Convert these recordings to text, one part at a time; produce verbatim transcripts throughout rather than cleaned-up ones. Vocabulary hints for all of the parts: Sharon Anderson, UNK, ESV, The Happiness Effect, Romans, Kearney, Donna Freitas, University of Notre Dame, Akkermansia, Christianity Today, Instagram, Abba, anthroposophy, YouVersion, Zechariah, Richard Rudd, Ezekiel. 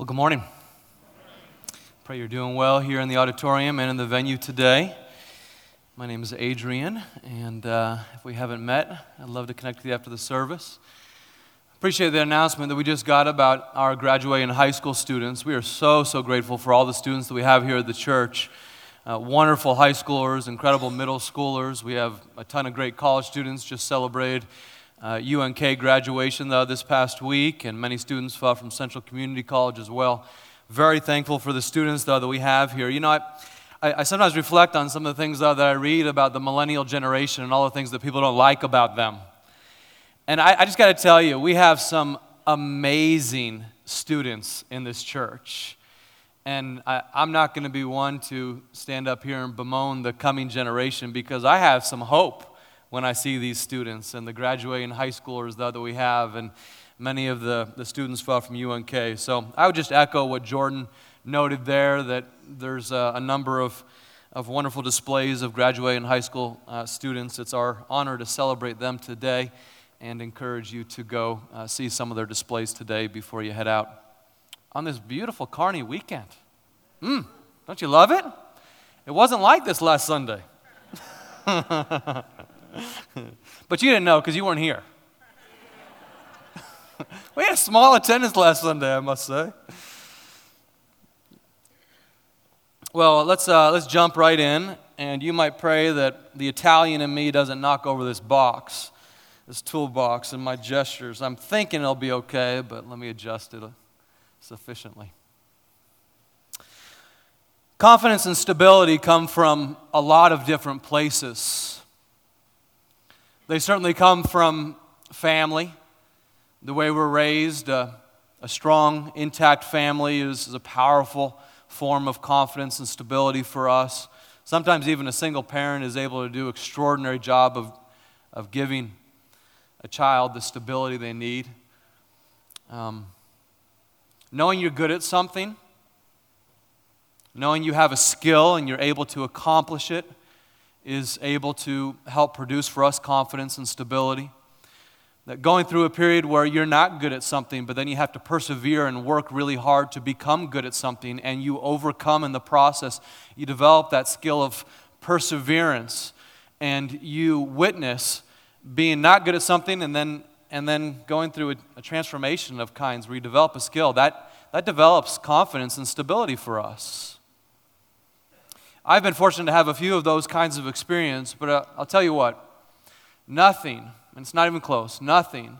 Well, good morning. Pray you're doing well here in the auditorium and in the venue today. My name is Adrian, and uh, if we haven't met, I'd love to connect with you after the service. Appreciate the announcement that we just got about our graduating high school students. We are so, so grateful for all the students that we have here at the church. Uh, wonderful high schoolers, incredible middle schoolers. We have a ton of great college students. Just celebrated Uh, U N K graduation though this past week, and many students uh, from Central Community College as well. Very thankful for the students though that we have here. You know, I, I, I sometimes reflect on some of the things though that I read about the millennial generation and all the things that people don't like about them. And I, I just got to tell you, we have some amazing students in this church. And I, I'm not going to be one to stand up here and bemoan the coming generation, because I have some hope when I see these students and the graduating high schoolers though, that we have, and many of the, the students from U N K. So I would just echo what Jordan noted there, that there's a, a number of, of wonderful displays of graduating high school uh, students. It's our honor to celebrate them today, and encourage you to go uh, see some of their displays today before you head out on this beautiful Kearney weekend. Mm, don't you love it? It wasn't like this last Sunday. But you didn't know because you weren't here. We had a small attendance last Sunday, I must say. Well, let's uh, let's jump right in, and you might pray that the Italian in me doesn't knock over this box, this toolbox, and my gestures. I'm thinking it'll be okay, but let me adjust it sufficiently. Confidence and stability come from a lot of different places. They certainly come from family, the way we're raised. Uh, a strong, intact family is, is a powerful form of confidence and stability for us. Sometimes even a single parent is able to do an extraordinary job of, of giving a child the stability they need. Um, knowing you're good at something, knowing you have a skill and you're able to accomplish it, is able to help produce for us confidence and stability. That going through a period where you're not good at something, but then you have to persevere and work really hard to become good at something, and you overcome in the process, you develop that skill of perseverance, and you witness being not good at something and then and then going through a, a transformation of kinds where you develop a skill. That, that develops confidence and stability for us. I've been fortunate to have a few of those kinds of experience, but uh, I'll tell you what, nothing, and it's not even close, nothing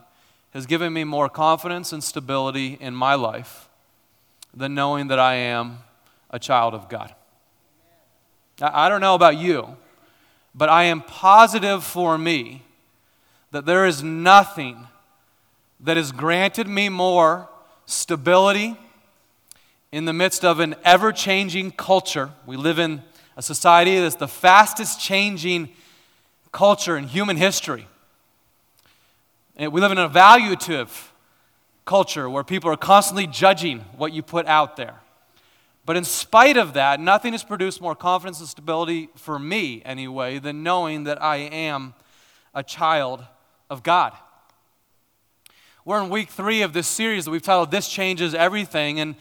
has given me more confidence and stability in my life than knowing that I am a child of God. I, I don't know about you, but I am positive for me that there is nothing that has granted me more stability in the midst of an ever-changing culture. We live in a society that's the fastest changing culture in human history. And we live in an evaluative culture where people are constantly judging what you put out there. But in spite of that, nothing has produced more confidence and stability for me anyway than knowing that I am a child of God. We're in week three of this series that we've titled This Changes Everything, and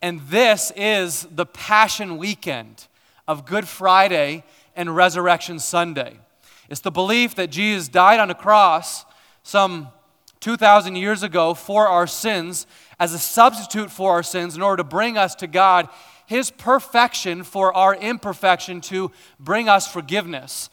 And this is the Passion Weekend of Good Friday and Resurrection Sunday. It's the belief that Jesus died on a cross some two thousand years ago for our sins, as a substitute for our sins, in order to bring us to God, His perfection for our imperfection, to bring us forgiveness.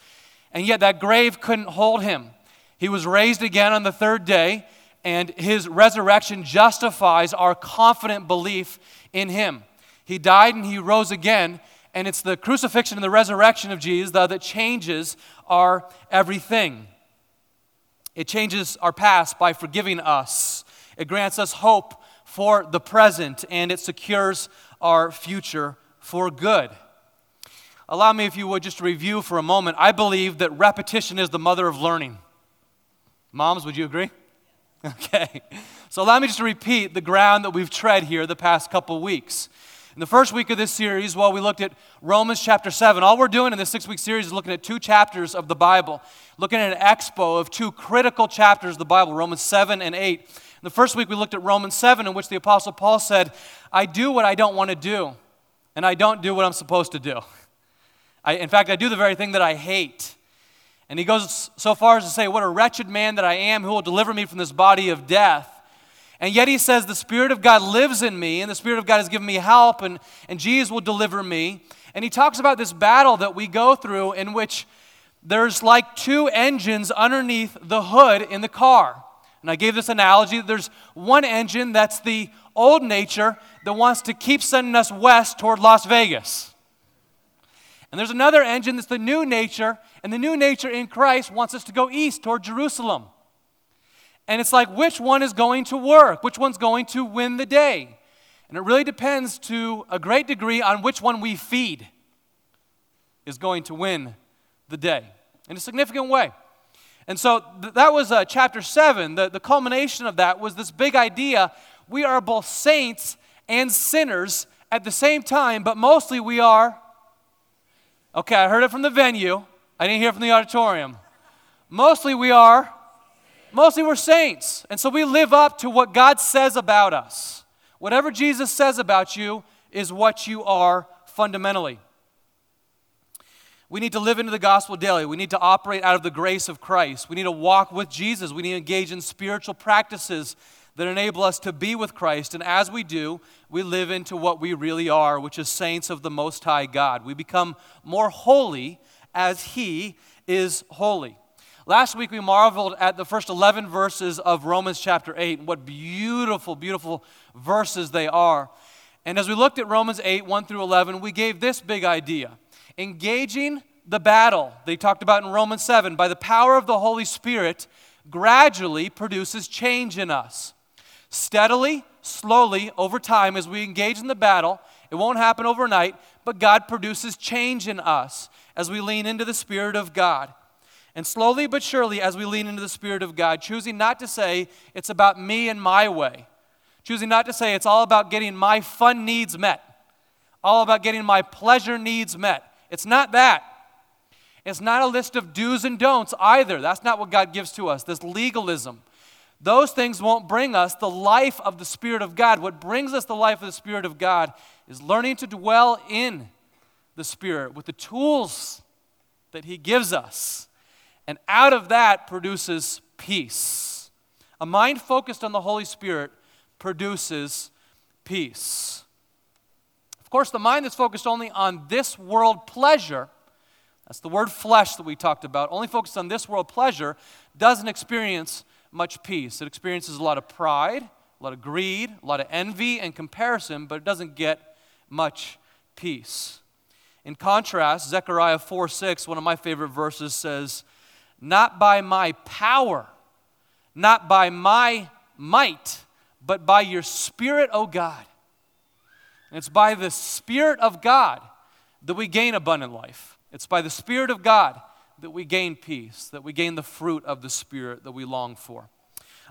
And yet that grave couldn't hold Him. He was raised again on the third day, and His resurrection justifies our confident belief in Him. He died and He rose again, and it's the crucifixion and the resurrection of Jesus though, that changes our everything. It changes our past by forgiving us. It grants us hope for the present, and it secures our future for good. Allow me, if you would, just to review for a moment. I believe that repetition is the mother of learning. Moms, would you agree? Okay, so allow me just to repeat the ground that we've tread here the past couple weeks. In the first week of this series, while we looked at Romans chapter seven, all we're doing in this six-week series is looking at two chapters of the Bible, looking at an expo of two critical chapters of the Bible, Romans seven and eight. And The first week we looked at Romans seven, in which the Apostle Paul said, I do what I don't want to do, and I don't do what I'm supposed to do. I, in fact, I do the very thing that I hate. And he goes so far as to say, what a wretched man that I am, who will deliver me from this body of death. And yet he says, the Spirit of God lives in me, and the Spirit of God has given me help, and, and Jesus will deliver me. And he talks about this battle that we go through, in which there's like two engines underneath the hood in the car. And I gave this analogy. There's one engine that's the old nature that wants to keep sending us west toward Las Vegas. And there's another engine that's the new nature, and the new nature in Christ wants us to go east toward Jerusalem. And it's like, which one is going to work? Which one's going to win the day? And it really depends to a great degree on which one we feed is going to win the day in a significant way. And so th- that was uh, chapter seven. The, the culmination of that was this big idea. We are both saints and sinners at the same time, but mostly we are... Okay, I heard it from the venue. I didn't hear it from the auditorium. Mostly we are... Mostly we're saints, and so we live up to what God says about us. Whatever Jesus says about you is what you are fundamentally. We need to live into the gospel daily. We need to operate out of the grace of Christ. We need to walk with Jesus. We need to engage in spiritual practices that enable us to be with Christ, and as we do, we live into what we really are, which is saints of the Most High God. We become more holy as He is holy. Last week we marveled at the first eleven verses of Romans chapter eight, and what beautiful, beautiful verses they are. And as we looked at Romans eight, one through eleven, we gave this big idea. Engaging the battle they talked about in Romans seven by the power of the Holy Spirit gradually produces change in us. Steadily, slowly, over time, as we engage in the battle, it won't happen overnight, but God produces change in us as we lean into the Spirit of God. And slowly but surely, as we lean into the Spirit of God, choosing not to say, it's about me and my way. Choosing not to say, it's all about getting my fun needs met. All about getting my pleasure needs met. It's not that. It's not a list of do's and don'ts either. That's not what God gives to us, this legalism. Those things won't bring us the life of the Spirit of God. What brings us the life of the Spirit of God is learning to dwell in the Spirit with the tools that He gives us. And out of that produces peace. A mind focused on the Holy Spirit produces peace. Of course, the mind that's focused only on this world pleasure, that's the word flesh that we talked about, only focused on this world pleasure, doesn't experience much peace. It experiences a lot of pride, a lot of greed, a lot of envy and comparison, but it doesn't get much peace. In contrast, Zechariah four six, one of my favorite verses, says, not by my power, not by my might, but by your Spirit, O God. And it's by the Spirit of God that we gain abundant life. It's by the Spirit of God that we gain peace, that we gain the fruit of the Spirit that we long for.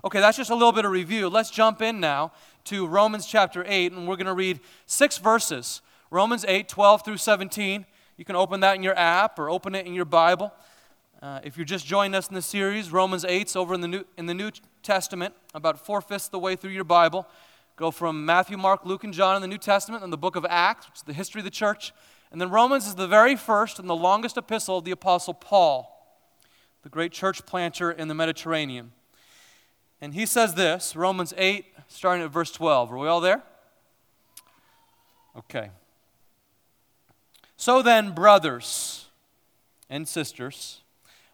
Okay, that's just a little bit of review. Let's jump in now to Romans chapter eight, and we're going to read six verses. Romans eight, twelve through seventeen. You can open that in your app or open it in your Bible. Uh, if you're just joining us in this series, Romans eight's over in the New in the New Testament, about four-fifths of the way through your Bible. Go from Matthew, Mark, Luke, and John in the New Testament, and the book of Acts, which is the history of the church. And then Romans is the very first and the longest epistle of the Apostle Paul, the great church planter in the Mediterranean. And he says this, Romans eight, starting at verse twelve. Are we all there? Okay. So then, brothers and sisters,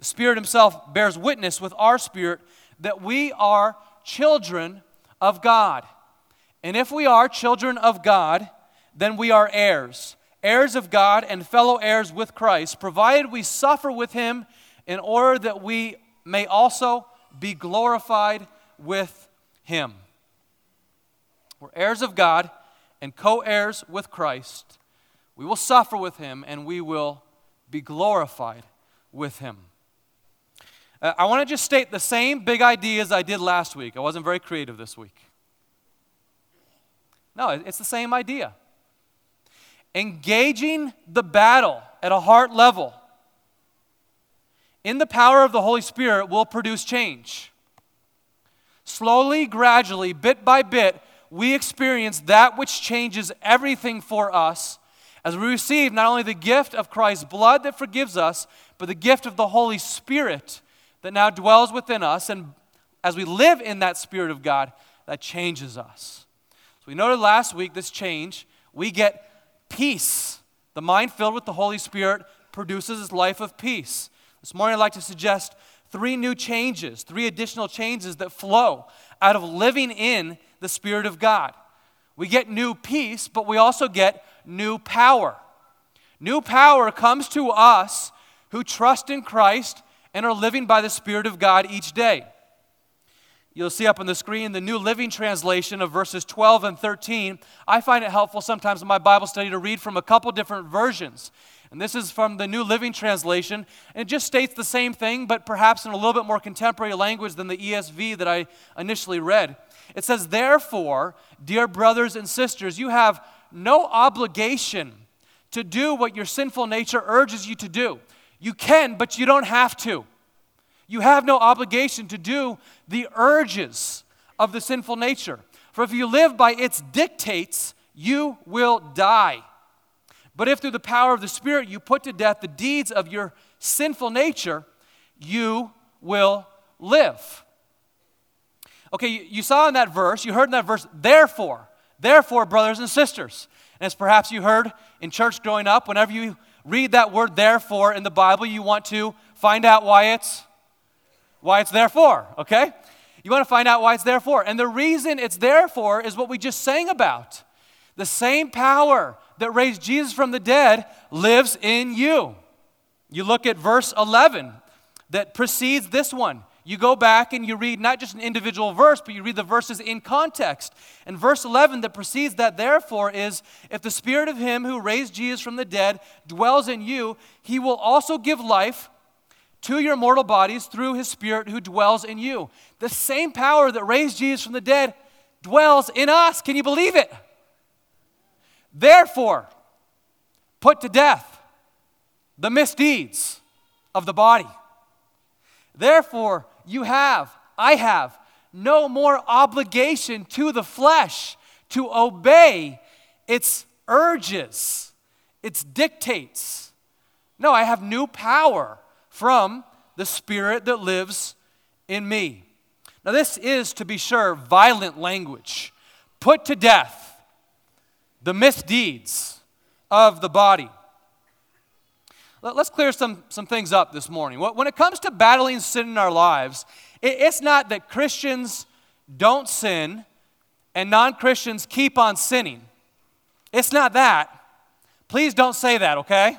The Spirit Himself bears witness with our spirit that we are children of God. And if we are children of God, then we are heirs, heirs of God and fellow heirs with Christ, provided we suffer with Him in order that we may also be glorified with Him. We're heirs of God and co-heirs with Christ. We will suffer with him and we will be glorified with him. Uh, I want to just state the same big ideas I did last week. I wasn't very creative this week. No, it's the same idea. Engaging the battle at a heart level in the power of the Holy Spirit will produce change. Slowly, gradually, bit by bit, we experience that which changes everything for us as we receive not only the gift of Christ's blood that forgives us, but the gift of the Holy Spirit that now dwells within us. And as we live in that Spirit of God, that changes us. So we noted last week this change. We get peace. The mind filled with the Holy Spirit produces this life of peace. This morning I'd like to suggest three new changes, three additional changes that flow out of living in the Spirit of God. We get new peace, but we also get new power. New power comes to us who trust in Christ and are living by the Spirit of God each day. You'll see up on the screen the New Living Translation of verses twelve and thirteen. I find it helpful sometimes in my Bible study to read from a couple different versions. And this is from the New Living Translation. And it just states the same thing, but perhaps in a little bit more contemporary language than the E S V that I initially read. It says, "Therefore, dear brothers and sisters, you have no obligation to do what your sinful nature urges you to do. You can, but you don't have to. You have no obligation to do the urges of the sinful nature. For if you live by its dictates, you will die. But if through the power of the Spirit you put to death the deeds of your sinful nature, you will live." Okay, you saw in that verse, you heard in that verse, therefore, therefore, brothers and sisters. And as perhaps you heard in church growing up, whenever you read that word therefore in the Bible, you want to find out why it's why it's therefore, okay? You want to find out why it's therefore. And the reason it's therefore is what we just sang about. The same power that raised Jesus from the dead lives in you. You look at verse eleven that precedes this one. You go back and you read not just an individual verse, but you read the verses in context. And verse eleven that precedes that therefore is, if the Spirit of him who raised Jesus from the dead dwells in you, he will also give life to your mortal bodies through his Spirit who dwells in you. The same power that raised Jesus from the dead dwells in us. Can you believe it? Therefore, put to death the misdeeds of the body. Therefore, you have, I have, no more obligation to the flesh to obey its urges, its dictates. No, I have new power from the Spirit that lives in me. Now, this is, to be sure, violent language. Put to death the misdeeds of the body. Let's clear some, some things up this morning. When it comes to battling sin in our lives, it, it's not that Christians don't sin and non-Christians keep on sinning. It's not that. Please don't say that, okay?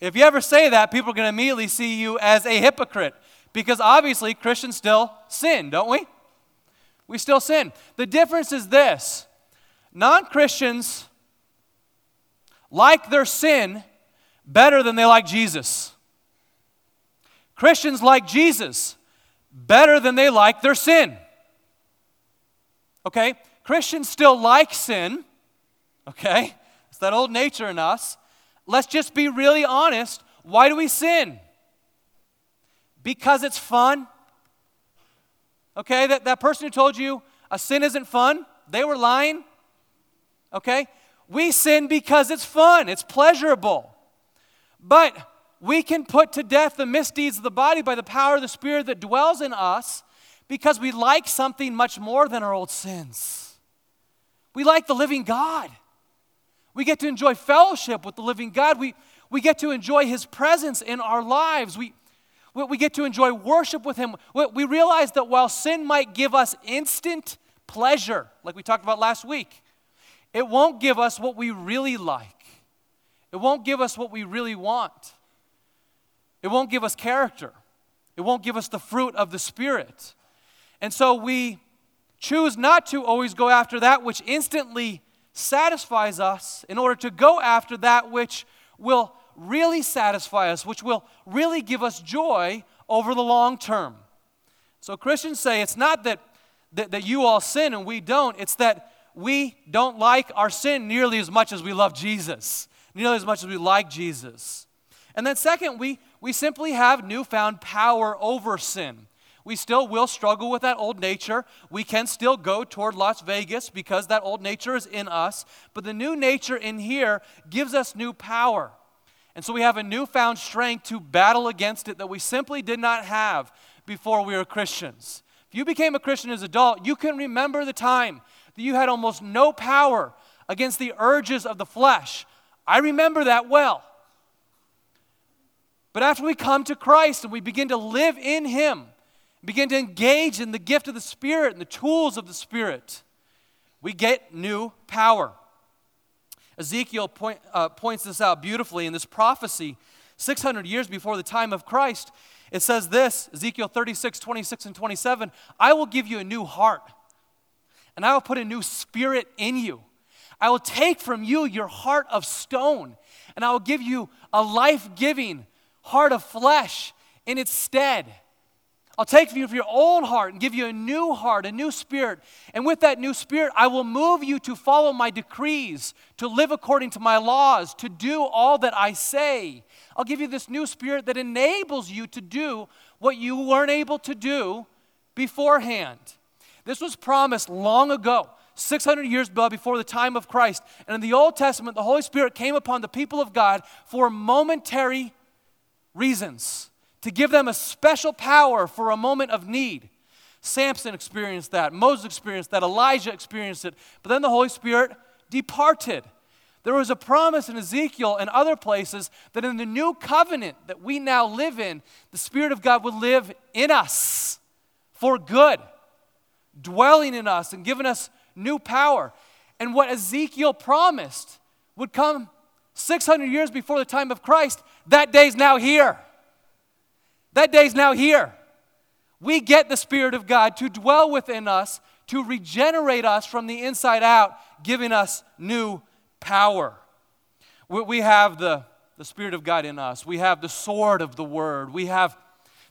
If you ever say that, people are going to immediately see you as a hypocrite because obviously Christians still sin, don't we? We still sin. The difference is this. Non-Christians like their sin better than they like Jesus. Christians like Jesus better than they like their sin. Okay? Christians still like sin. Okay? It's that old nature in us. Let's just be really honest. Why do we sin? Because it's fun. Okay? That, that person who told you a sin isn't fun, they were lying. Okay? We sin because it's fun. It's pleasurable. But we can put to death the misdeeds of the body by the power of the Spirit that dwells in us because we like something much more than our old sins. We like the living God. We get to enjoy fellowship with the living God. We, we get to enjoy his presence in our lives. We, we, we get to enjoy worship with him. We, we realize that while sin might give us instant pleasure, like we talked about last week, it won't give us what we really like. It won't give us what we really want. It won't give us character. It won't give us the fruit of the Spirit. And so we choose not to always go after that which instantly satisfies us in order to go after that which will really satisfy us, which will really give us joy over the long term. So Christians say it's not that, that, that you all sin and we don't. It's that we don't like our sin nearly as much as we love Jesus, nearly as much as we like Jesus. And then second, we, we simply have newfound power over sin. We still will struggle with that old nature. We can still go toward Las Vegas because that old nature is in us. But the new nature in here gives us new power. And so we have a newfound strength to battle against it that we simply did not have before we were Christians. If you became a Christian as an adult, you can remember the time that you had almost no power against the urges of the flesh. I remember that well. But after we come to Christ and we begin to live in Him, begin to engage in the gift of the Spirit and the tools of the Spirit, we get new power. Ezekiel point, uh, points this out beautifully in this prophecy, six hundred years before the time of Christ. It says this, Ezekiel thirty-six, twenty-six, and twenty-seven, I will give you a new heart, and I will put a new spirit in you. I will take from you your heart of stone, and I will give you a life-giving heart of flesh in its stead. I'll take you from your old heart and give you a new heart, a new spirit. And with that new spirit, I will move you to follow my decrees, to live according to my laws, to do all that I say. I'll give you this new spirit that enables you to do what you weren't able to do beforehand. This was promised long ago, six hundred years before the time of Christ. And in the Old Testament, the Holy Spirit came upon the people of God for momentary reasons, to give them a special power for a moment of need. Samson experienced that. Moses experienced that. Elijah experienced it. But then the Holy Spirit departed. There was a promise in Ezekiel and other places that in the new covenant that we now live in, the Spirit of God would live in us for good, dwelling in us and giving us new power. And what Ezekiel promised would come six hundred years before the time of Christ, that day's now here. That day's now here. We get the Spirit of God to dwell within us, to regenerate us from the inside out, giving us new power. We have the, the Spirit of God in us. We have the sword of the Word. We have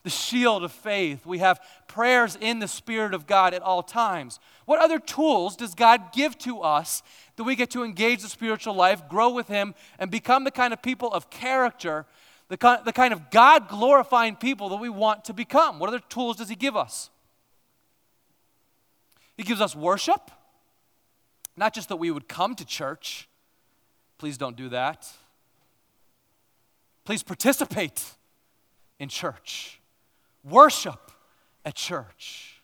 the shield of faith. We have prayers in the Spirit of God at all times. What other tools does God give to us that we get to engage the spiritual life, grow with Him, and become the kind of people of character, the kind of God-glorifying people that we want to become? What other tools does He give us? He gives us worship. Not just that we would come to church. Please don't do that. Please participate in church. Worship at church.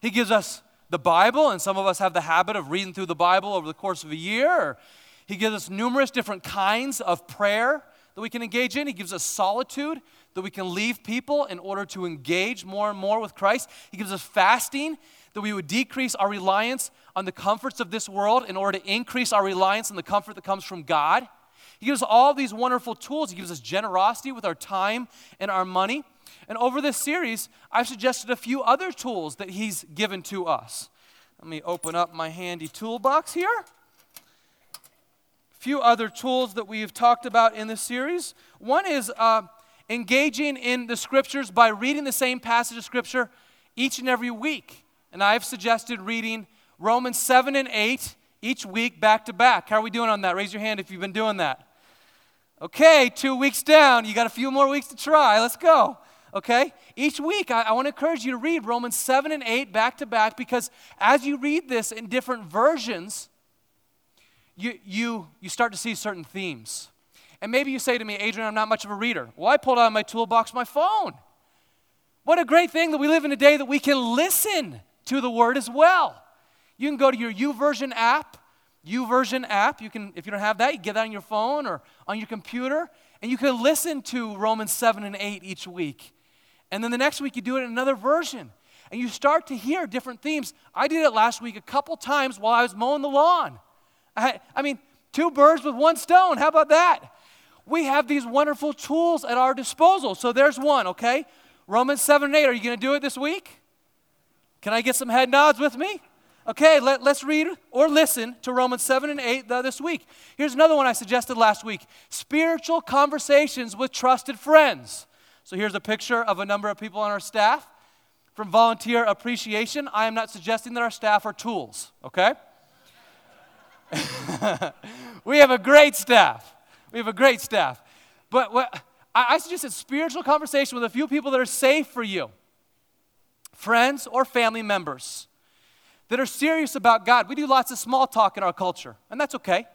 He gives us the Bible, and some of us have the habit of reading through the Bible over the course of a year. He gives us numerous different kinds of prayer that we can engage in. He gives us solitude that we can leave people in order to engage more and more with Christ. He gives us fasting that we would decrease our reliance on the comforts of this world in order to increase our reliance on the comfort that comes from God. He gives us all these wonderful tools. He gives us generosity with our time and our money. And over this series, I've suggested a few other tools that He's given to us. Let me open up my handy toolbox here. Few other tools that we've talked about in this series. One is uh, engaging in the Scriptures by reading the same passage of Scripture each and every week. And I've suggested reading Romans seven and eight each week back to back. How are we doing on that? Raise your hand if you've been doing that. Okay, two weeks down. You got a few more weeks to try. Let's go. Okay? Each week, I, I want to encourage you to read Romans seven and eight back to back, because as you read this in different versions, You, you you start to see certain themes. And maybe you say to me, Adrian, I'm not much of a reader. Well, I pulled out of my toolbox my phone. What a great thing that we live in a day that we can listen to the Word as well. You can go to your YouVersion app, YouVersion app. You can, if you don't have that, you get that on your phone or on your computer, and you can listen to Romans seven and eight each week. And then the next week you do it in another version, and you start to hear different themes. I did it last week a couple times while I was mowing the lawn. I, I mean, two birds with one stone. How about that? We have these wonderful tools at our disposal. So there's one, okay? Romans seven and eight. Are you going to do it this week? Can I get some head nods with me? Okay, let, let's read or listen to Romans seven and eight the, this week. Here's another one I suggested last week. Spiritual conversations with trusted friends. So here's a picture of a number of people on our staff. From volunteer appreciation, I am not suggesting that our staff are tools, okay? We have a great staff. We have a great staff. But what, I, I suggested spiritual conversation with a few people that are safe for you. Friends or family members that are serious about God. We do lots of small talk in our culture, and that's okay.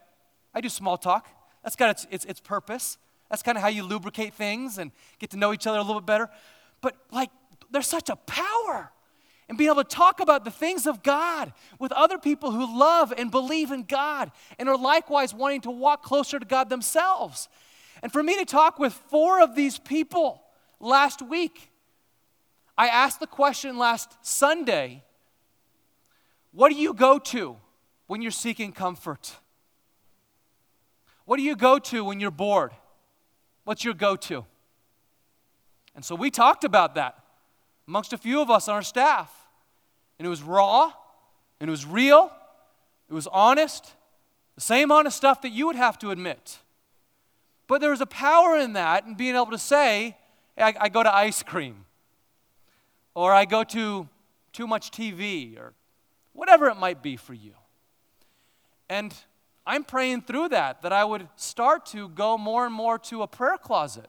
I do small talk. That's got its its, its purpose. That's kind of how you lubricate things and get to know each other a little bit better. But, like, there's such a power in being able to talk about the things of God with other people who love and believe in God and are likewise wanting to walk closer to God themselves. And for me to talk with four of these people last week, I asked the question last Sunday, what do you go to when you're seeking comfort? What do you go to when you're bored? What's your go-to? And so we talked about that amongst a few of us on our staff. And it was raw, and it was real, it was honest, the same honest stuff that you would have to admit. But there was a power in that and being able to say, hey, I, I go to ice cream, or I go to too much T V, or whatever it might be for you. And I'm praying through that, that I would start to go more and more to a prayer closet,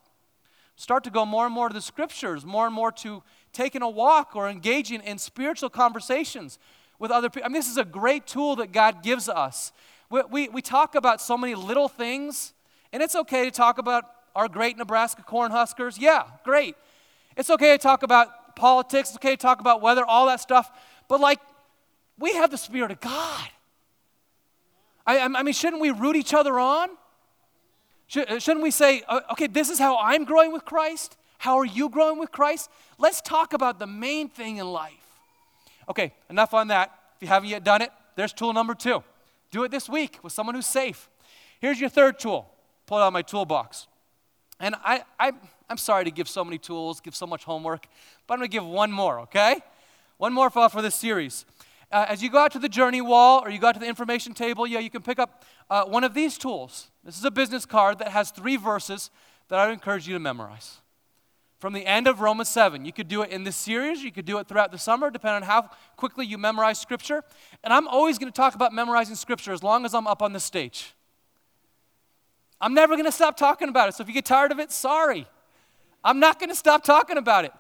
start to go more and more to the scriptures, more and more to taking a walk or engaging in spiritual conversations with other people. I mean, this is a great tool that God gives us. We, we, we talk about so many little things, and it's okay to talk about our great Nebraska Cornhuskers. Yeah, great. It's okay to talk about politics. It's okay to talk about weather, all that stuff. But, like, we have the Spirit of God. I, I mean, shouldn't we root each other on? Should, shouldn't we say, okay, this is how I'm growing with Christ. How are you growing with Christ? Let's talk about the main thing in life. Okay, enough on that. If you haven't yet done it, there's tool number two. Do it this week with someone who's safe. Here's your third tool. Pull it out of my toolbox. And I, I, I'm sorry to give so many tools, give so much homework, but I'm going to give one more, okay? One more for, for this series. Uh, as you go out to the journey wall or you go out to the information table, yeah, you can pick up uh, one of these tools. This is a business card that has three verses that I would encourage you to memorize. From the end of Romans seven, you could do it in this series, you could do it throughout the summer, depending on how quickly you memorize Scripture. And I'm always going to talk about memorizing Scripture as long as I'm up on this stage. I'm never going to stop talking about it, so if you get tired of it, sorry. I'm not going to stop talking about it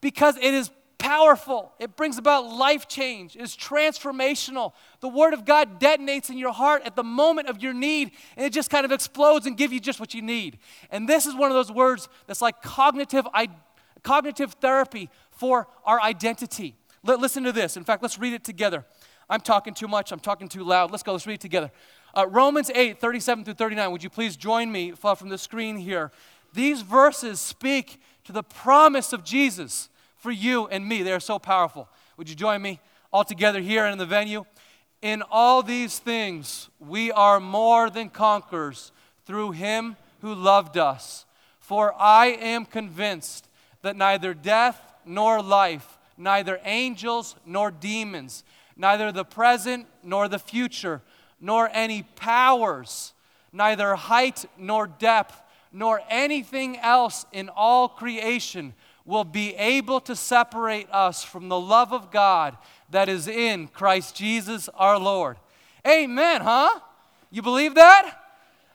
because it is powerful. It brings about life change. It is transformational. The Word of God detonates in your heart at the moment of your need, and it just kind of explodes and gives you just what you need. And this is one of those words that's like cognitive, I, cognitive therapy for our identity. L- listen to this. In fact, let's read it together. I'm talking too much. I'm talking too loud. Let's go. Let's read it together. Uh, Romans eight, thirty-seven through thirty-nine. Would you please join me from the screen here? These verses speak to the promise of Jesus for you and me. They are so powerful. Would you join me all together here in the venue? In all these things, we are more than conquerors through Him who loved us. For I am convinced that neither death nor life, neither angels nor demons, neither the present nor the future, nor any powers, neither height nor depth, nor anything else in all creation will be able to separate us from the love of God that is in Christ Jesus our Lord. Amen, huh? You believe that?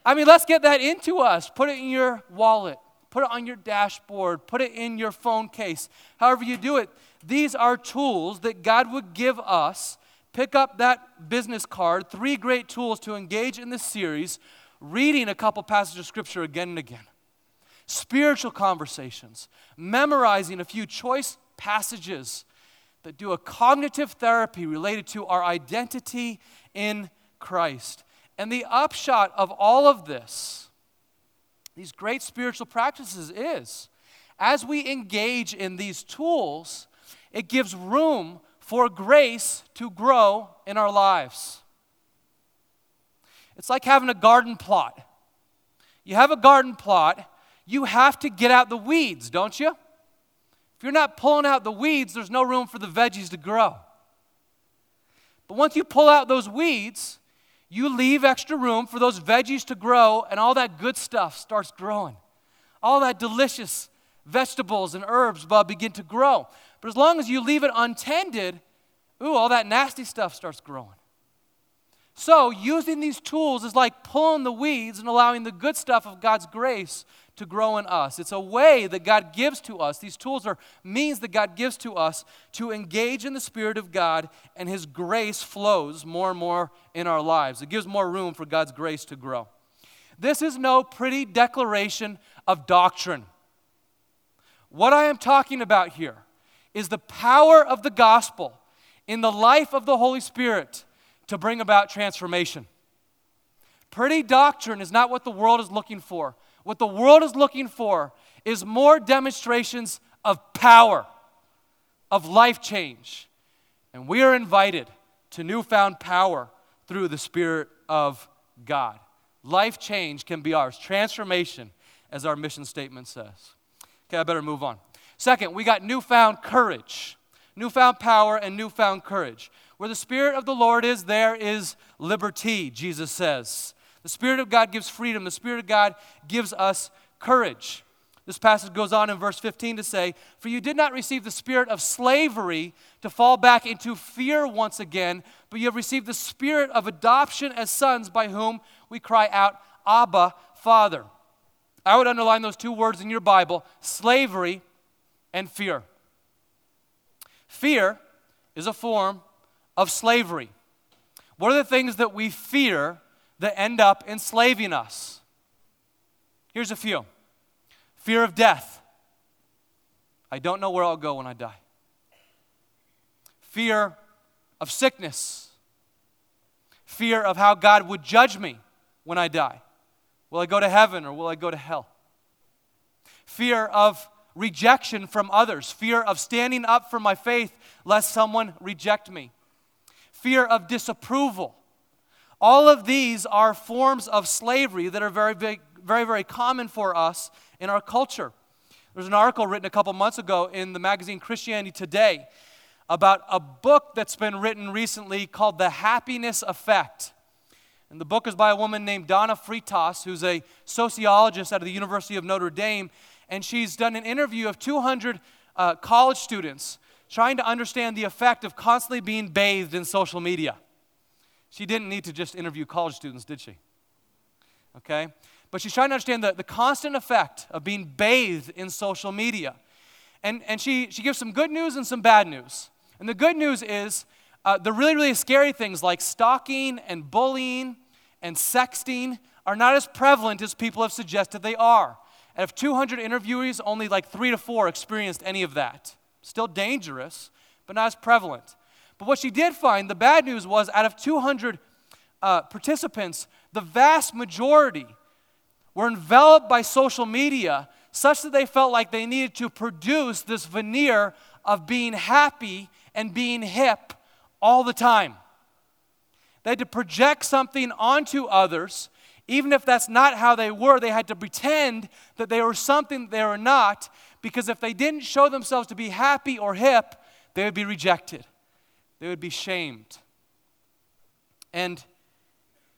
I mean, let's get that into us. Put it in your wallet. Put it on your dashboard. Put it in your phone case. However you do it, these are tools that God would give us. Pick up that business card, three great tools to engage in this series, reading a couple passages of Scripture again and again. Spiritual conversations, memorizing a few choice passages that do a cognitive therapy related to our identity in Christ. And the upshot of all of this, these great spiritual practices, is as we engage in these tools, it gives room for grace to grow in our lives. It's like having a garden plot. You have a garden plot. You have to get out the weeds, don't you? If you're not pulling out the weeds, there's no room for the veggies to grow. But once you pull out those weeds, you leave extra room for those veggies to grow, and all that good stuff starts growing. All that delicious vegetables and herbs begin to grow. But as long as you leave it untended, ooh, all that nasty stuff starts growing. So using these tools is like pulling the weeds and allowing the good stuff of God's grace to grow in us. It's a way that God gives to us. These tools are means that God gives to us to engage in the Spirit of God, and His grace flows more and more in our lives. It gives more room for God's grace to grow. This is no pretty declaration of doctrine. What I am talking about here is the power of the gospel in the life of the Holy Spirit to bring about transformation. Pretty doctrine is not what the world is looking for. What the world is looking for is more demonstrations of power, of life change. And we are invited to newfound power through the Spirit of God. Life change can be ours. Transformation, as our mission statement says. Okay, I better move on. Second, we got newfound courage. Newfound power and newfound courage. Where the Spirit of the Lord is, there is liberty, Jesus says. The Spirit of God gives freedom. The Spirit of God gives us courage. This passage goes on in verse fifteen to say, "For you did not receive the spirit of slavery to fall back into fear once again, but you have received the spirit of adoption as sons, by whom we cry out, Abba, Father." I would underline those two words in your Bible, slavery and fear. Fear is a form of slavery. What are the things that we fear that end up enslaving us? Here's a few. Fear of death. I don't know where I'll go when I die. Fear of sickness. Fear of how God would judge me when I die. Will I go to heaven or will I go to hell? Fear of rejection from others. Fear of standing up for my faith lest someone reject me. Fear of disapproval. All of these are forms of slavery that are very, very, very common for us in our culture. There's an article written a couple months ago in the magazine Christianity Today about a book that's been written recently called The Happiness Effect. And the book is by a woman named Donna Freitas, who's a sociologist out of the University of Notre Dame. And she's done an interview of two hundred uh, college students trying to understand the effect of constantly being bathed in social media. She didn't need to just interview college students, did she? Okay? But she's trying to understand the, the constant effect of being bathed in social media. And, and she, she gives some good news and some bad news. And the good news is uh, the really, really scary things like stalking and bullying and sexting are not as prevalent as people have suggested they are. Out of two hundred interviewees, only like three to four experienced any of that. Still dangerous, but not as prevalent. But what she did find, the bad news was, out of two hundred uh, participants, the vast majority were enveloped by social media such that they felt like they needed to produce this veneer of being happy and being hip all the time. They had to project something onto others. Even if that's not how they were, they had to pretend that they were something they were not, because if they didn't show themselves to be happy or hip, they would be rejected. They would be shamed. And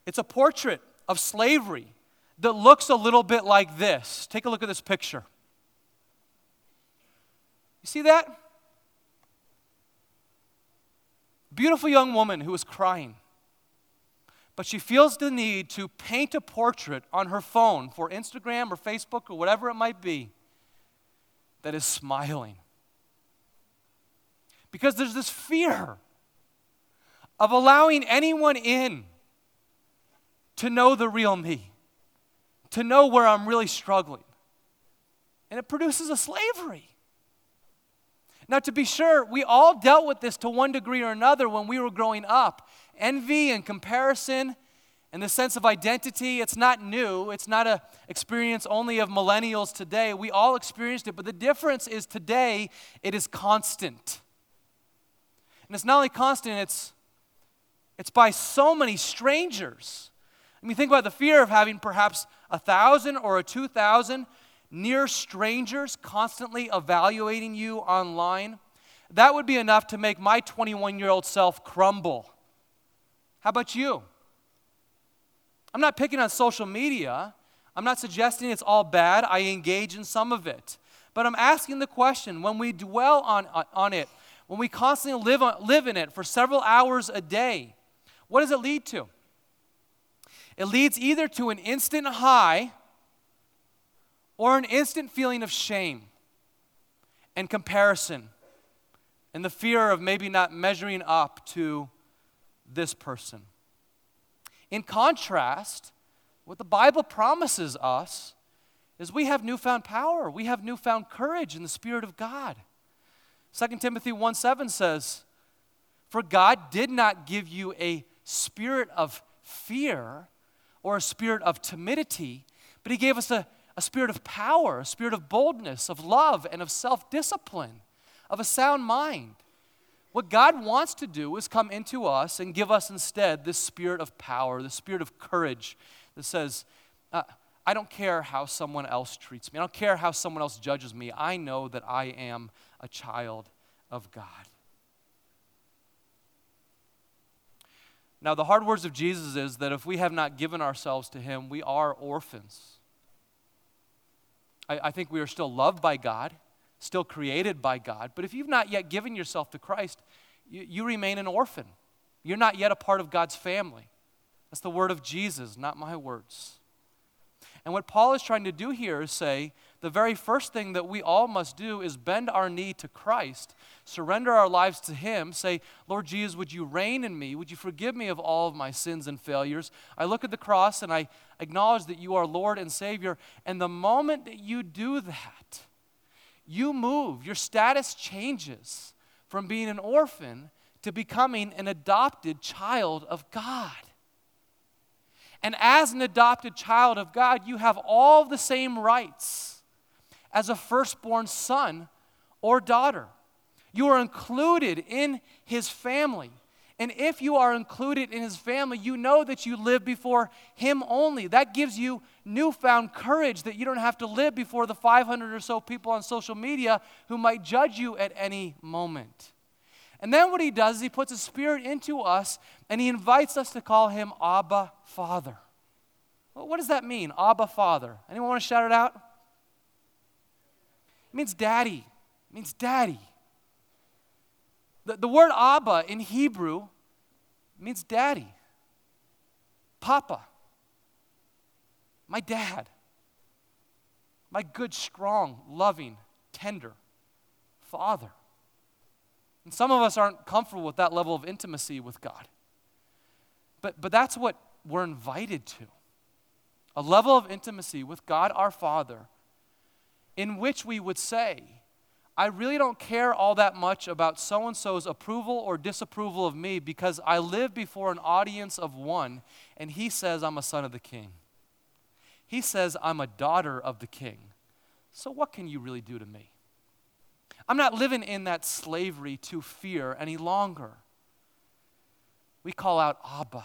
it's a portrait of slavery that looks a little bit like this. Take a look at this picture. You see that? Beautiful young woman who is crying. But she feels the need to paint a portrait on her phone for Instagram or Facebook or whatever it might be that is smiling. Because there's this fear of allowing anyone in to know the real me, to know where I'm really struggling. And it produces a slavery. Now, to be sure, we all dealt with this to one degree or another when we were growing up. Envy and comparison and the sense of identity, it's not new. It's not an experience only of millennials today. We all experienced it, but the difference is today it is constant. And it's not only constant, it's, it's by so many strangers. I mean, think about the fear of having perhaps a thousand or a two thousand near strangers constantly evaluating you online. That would be enough to make my twenty-one-year-old self crumble How about you? I'm not picking on social media. I'm not suggesting it's all bad. I engage in some of it. But I'm asking the question, when we dwell on, on it, when we constantly live, on, live in it for several hours a day, what does it lead to? It leads either to an instant high or an instant feeling of shame and comparison and the fear of maybe not measuring up to this person. In contrast, what the Bible promises us is we have newfound power. We have newfound courage in the Spirit of God. Second Timothy one seven says, "For God did not give you a spirit of fear or a spirit of timidity, but He gave us a, a spirit of power, a spirit of boldness, of love, and of self-discipline, of a sound mind." What God wants to do is come into us and give us instead this spirit of power, the spirit of courage that says, uh, I don't care how someone else treats me. I don't care how someone else judges me. I know that I am a child of God. Now, the hard words of Jesus is that if we have not given ourselves to Him, we are orphans. I, I think we are still loved by God, still created by God. But if you've not yet given yourself to Christ, you, you remain an orphan. You're not yet a part of God's family. That's the word of Jesus, not my words. And what Paul is trying to do here is say, the very first thing that we all must do is bend our knee to Christ, surrender our lives to Him, say, Lord Jesus, would you reign in me? Would you forgive me of all of my sins and failures? I look at the cross and I acknowledge that you are Lord and Savior. And the moment that you do that, you move. Your status changes from being an orphan to becoming an adopted child of God. And as an adopted child of God, you have all the same rights as a firstborn son or daughter. You are included in His family. And if you are included in His family, you know that you live before Him only. That gives you newfound courage that you don't have to live before the five hundred or so people on social media who might judge you at any moment. And then what He does is He puts a spirit into us and He invites us to call Him Abba, Father. Well, what does that mean, Abba, Father? Anyone want to shout it out? It means daddy. It means daddy. The, the word Abba in Hebrew means daddy. Papa. My dad. My good, strong, loving, tender father. And some of us aren't comfortable with that level of intimacy with God. But, but that's what we're invited to. A level of intimacy with God our Father in which we would say, I really don't care all that much about so-and-so's approval or disapproval of me because I live before an audience of one and He says I'm a son of the King. He says I'm a daughter of the King. So what can you really do to me? I'm not living in that slavery to fear any longer. We call out Abba,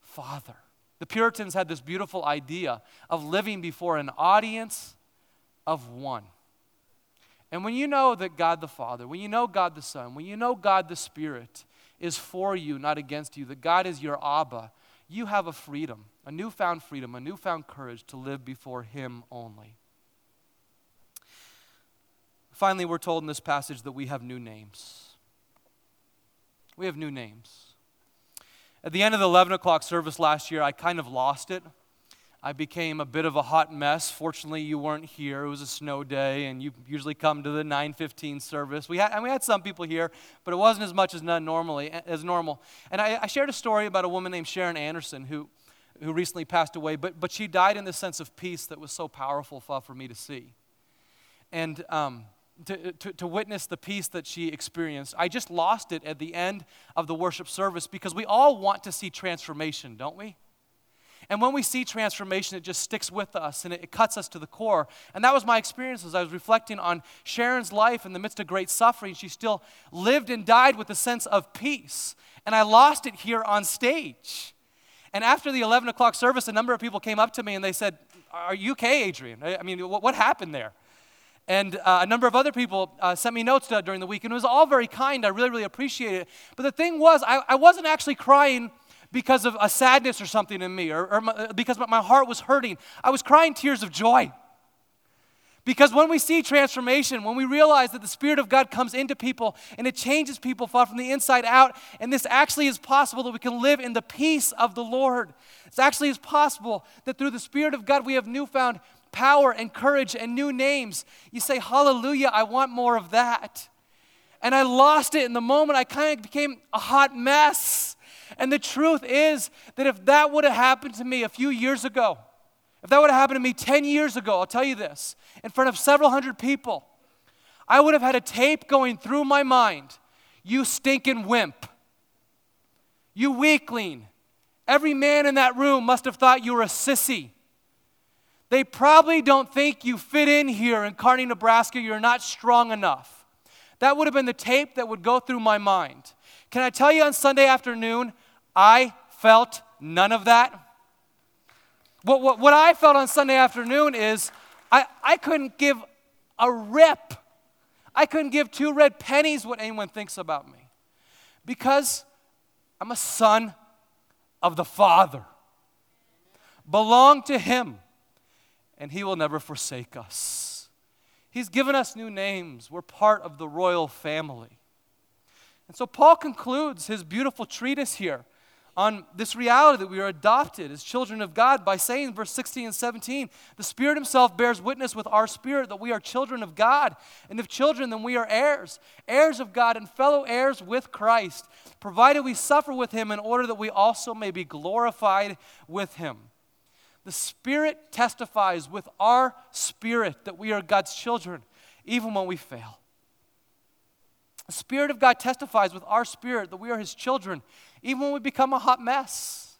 Father. The Puritans had this beautiful idea of living before an audience of one. And when you know that God the Father, when you know God the Son, when you know God the Spirit is for you, not against you, that God is your Abba, you have a freedom, a newfound freedom, a newfound courage to live before Him only. Finally, we're told in this passage that we have new names. We have new names. At the end of the eleven o'clock service last year, I kind of lost it. I became a bit of a hot mess. Fortunately, you weren't here. It was a snow day, and you usually come to the nine fifteen service. We had, and we had some people here, but it wasn't as much as none normally as normal. And I, I shared a story about a woman named Sharon Anderson who, who recently passed away, but but she died in this sense of peace that was so powerful for, for me to see. And um, To, to, to witness the peace that she experienced. I just lost it at the end of the worship service because we all want to see transformation, don't we? And when we see transformation, it just sticks with us and it, it cuts us to the core. And that was my experience as I was reflecting on Sharon's life in the midst of great suffering. She still lived and died with a sense of peace. And I lost it here on stage. And after the eleven o'clock service, a number of people came up to me and they said, are you okay, Adrian? I, I mean, what, what happened there? And uh, a number of other people uh, sent me notes uh, during the week, and it was all very kind. I really, really appreciate it. But the thing was, I, I wasn't actually crying because of a sadness or something in me, or, or my, because my heart was hurting. I was crying tears of joy. Because when we see transformation, when we realize that the Spirit of God comes into people and it changes people from the inside out, and this actually is possible that we can live in the peace of the Lord. It actually is possible that through the Spirit of God we have newfound power and courage and new names. You say, hallelujah, I want more of that. And I lost it in the moment. I kind of became a hot mess. And the truth is that if that would have happened to me a few years ago, if that would have happened to me ten years ago, I'll tell you this, in front of several hundred people, I would have had a tape going through my mind. You stinking wimp. You weakling. Every man in that room must have thought you were a sissy. They probably don't think you fit in here in Kearney, Nebraska. You're not strong enough. That would have been the tape that would go through my mind. Can I tell you on Sunday afternoon, I felt none of that. What, what, what I felt on Sunday afternoon is I, I couldn't give a rip. I couldn't give two red pennies what anyone thinks about me, because I'm a son of the Father. Belong to Him, and He will never forsake us. He's given us new names. We're part of the royal family. And so Paul concludes his beautiful treatise here on this reality that we are adopted as children of God by saying, verse sixteen and seventeen, the Spirit Himself bears witness with our spirit that we are children of God, and if children, then we are heirs, heirs of God and fellow heirs with Christ, provided we suffer with Him in order that we also may be glorified with Him. The Spirit testifies with our spirit that we are God's children, even when we fail. The Spirit of God testifies with our spirit that we are His children, even when we become a hot mess.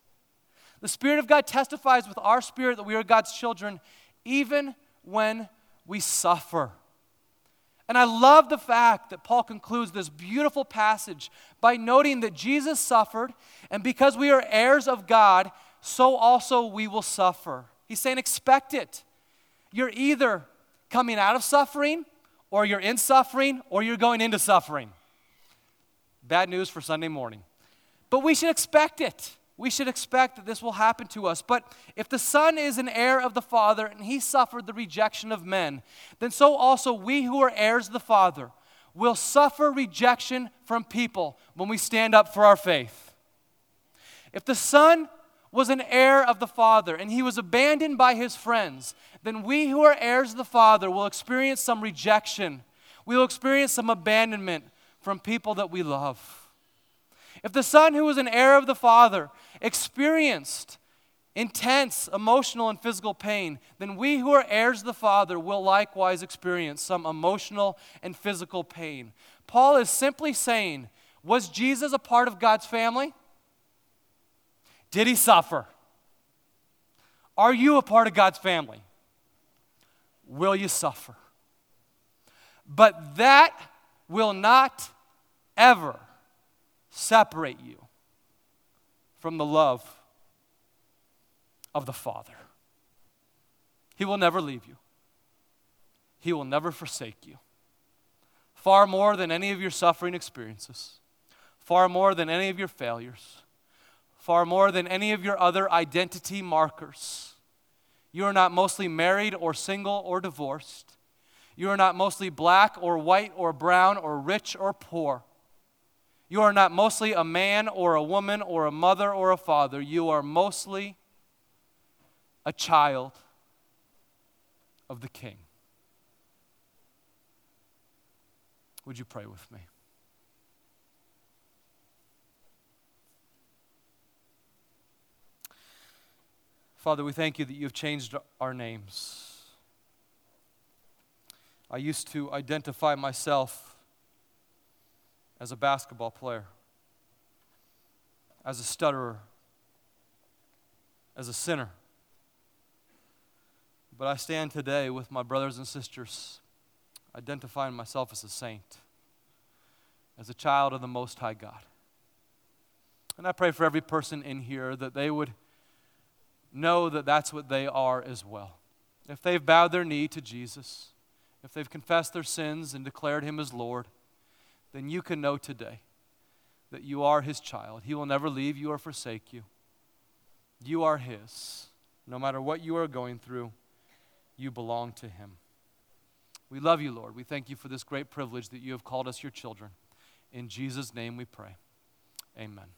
The Spirit of God testifies with our spirit that we are God's children, even when we suffer. And I love the fact that Paul concludes this beautiful passage by noting that Jesus suffered, and because we are heirs of God, so also we will suffer. He's saying, expect it. You're either coming out of suffering, or you're in suffering, or you're going into suffering. Bad news for Sunday morning. But we should expect it. We should expect that this will happen to us. But if the Son is an heir of the Father, and He suffered the rejection of men, then so also we who are heirs of the Father will suffer rejection from people when we stand up for our faith. If the Son was an heir of the Father, and He was abandoned by His friends, then we who are heirs of the Father will experience some rejection. We will experience some abandonment from people that we love. If the Son, who was an heir of the Father, experienced intense emotional and physical pain, then we who are heirs of the Father will likewise experience some emotional and physical pain. Paul is simply saying, was Jesus a part of God's family? Did He suffer? Are you a part of God's family? Will you suffer? But that will not ever separate you from the love of the Father. He will never leave you. He will never forsake you. Far more than any of your suffering experiences, far more than any of your failures, far more than any of your other identity markers. You are not mostly married or single or divorced. You are not mostly black or white or brown or rich or poor. You are not mostly a man or a woman or a mother or a father. You are mostly a child of the King. Would you pray with me? Father, we thank You that You've changed our names. I used to identify myself as a basketball player, as a stutterer, as a sinner. But I stand today with my brothers and sisters identifying myself as a saint, as a child of the Most High God. And I pray for every person in here that they would know that that's what they are as well. If they've bowed their knee to Jesus, if they've confessed their sins and declared Him as Lord, then you can know today that you are his child. He will never leave you or forsake you. You are his. No matter what you are going through, you belong to him. We love you, Lord. We thank you for this great privilege that you have called us your children. In Jesus' name we pray. Amen.